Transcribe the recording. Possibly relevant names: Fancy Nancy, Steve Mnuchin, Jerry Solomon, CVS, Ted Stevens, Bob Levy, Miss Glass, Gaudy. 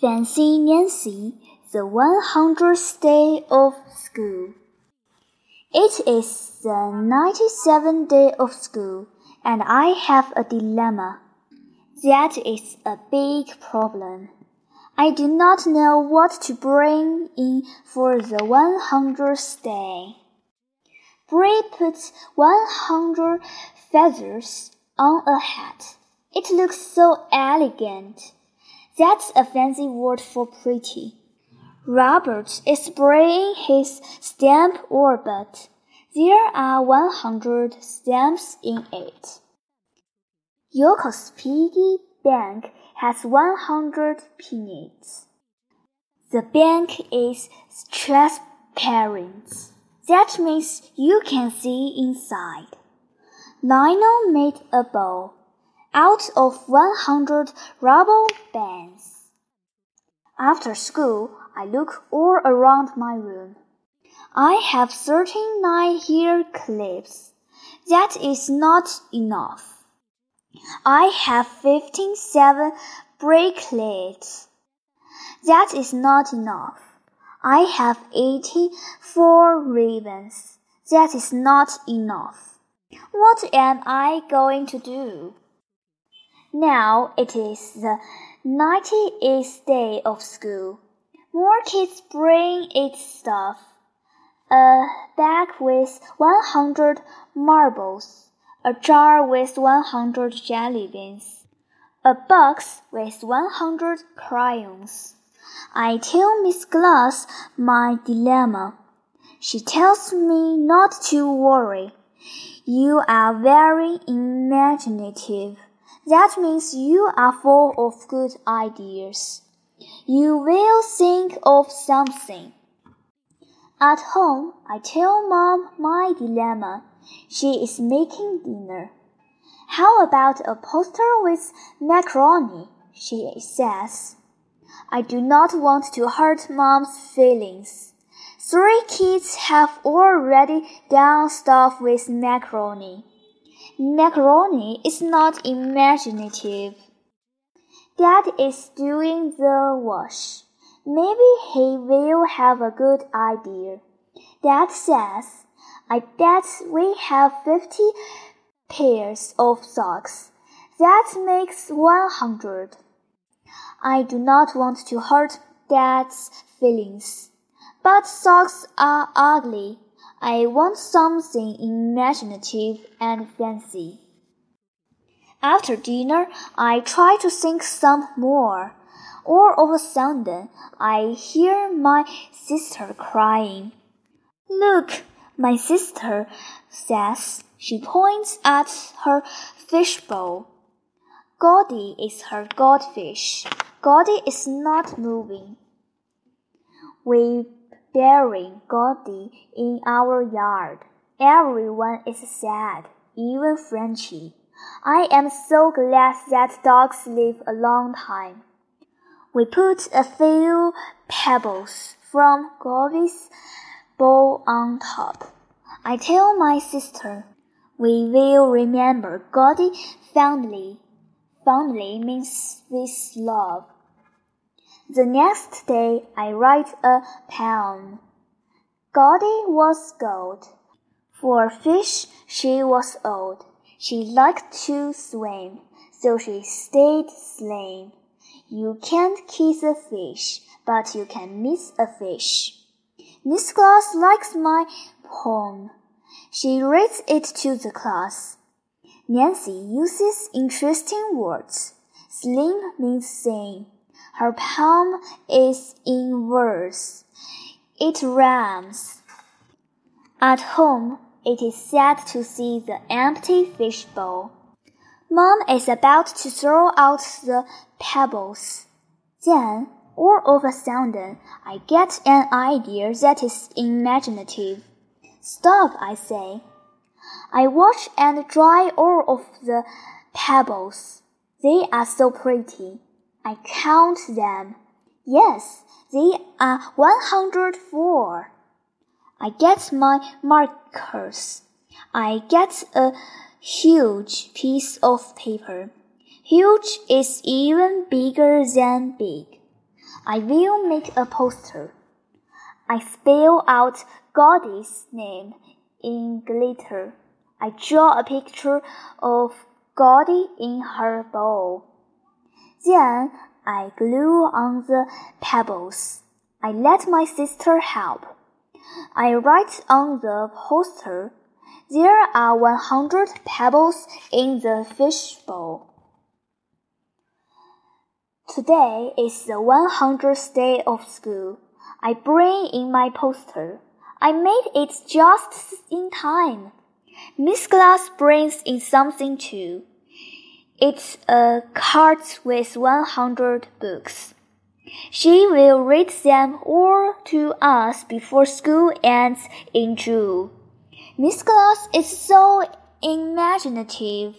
Fancy Nancy, the 100th day of school. It is the 97th day of school, and I have a dilemma. That is a big problem. I do not know what to bring in for the 100th day. Bri puts 100 feathers on a hat. It looks so elegant. That's a fancy word for pretty. Robert is spraying his stamp orbit. There are 100 stamps in it. Yoko's piggy bank has 100 peanuts. The bank is transparent. That means you can see inside. Lionel made a bowl out of 100 rubber bands. After school, I look all around my room. I have 39 hair clips. That is not enough. I have 57 bracelets. That is not enough. I have 84 ribbons. That is not enough. What am I going to do? Now it is the 98th day of school. More kids bring its stuff. A bag with 100 marbles. A jar with 100 jelly beans. A box with 100 crayons. I tell Miss Glass my dilemma. She tells me not to worry. You are very imaginative. That means you are full of good ideas. You will think of something. At home, I tell Mom my dilemma. She is making dinner. How about a pasta with macaroni? She says. I do not want to hurt Mom's feelings. 3 kids have already done stuff with macaroni. Macaroni is not imaginative. Dad is doing the wash. Maybe he will have a good idea. Dad says, I bet we have 50 pairs of socks. That makes 100. I do not want to hurt Dad's feelings. But socks are ugly. I want something imaginative and fancy. After dinner, I try to think some more. All of a sudden, I hear my sister crying. Look, my sister says. She points at her fishbowl. Gaudy is her goldfish. Gaudy is not moving. We burying Gaudy in our yard. Everyone is sad, even Frenchie. I am so glad that dogs live a long time. We put a few pebbles from Gaudy's bowl on top. I tell my sister, we will remember Gaudy fondly. Fondly means with love. The next day, I write a poem. Gaudy was gold. For fish, she was old. She liked to swim, so she stayed slim. You can't kiss a fish, but you can miss a fish. Miss Glass likes my poem. She reads it to the class. Nancy uses interesting words. Slim means sing. Her poem is in verse. It rhymes. At home, it is sad to see the empty fishbowl. Mom is about to throw out the pebbles. Then, all of a sudden, I get an idea that is imaginative. Stop, I say. I wash and dry all of the pebbles. They are so pretty. I count them. Yes, they are 104. I get my markers. I get a huge piece of paper. Huge is even bigger than big. I will make a poster. I spell out Gaudy's name in glitter. I draw a picture of Gaudy in her bowl. Then I glue on the pebbles. I let my sister help. I write on the poster, there are 100 pebbles in the fishbowl. Today is the 100th day of school. I bring in my poster. I made it just in time. Miss Glass brings in something too. It's a cart with 100 books. She will read them all to us before school ends in June. Miss Glass is so imaginative.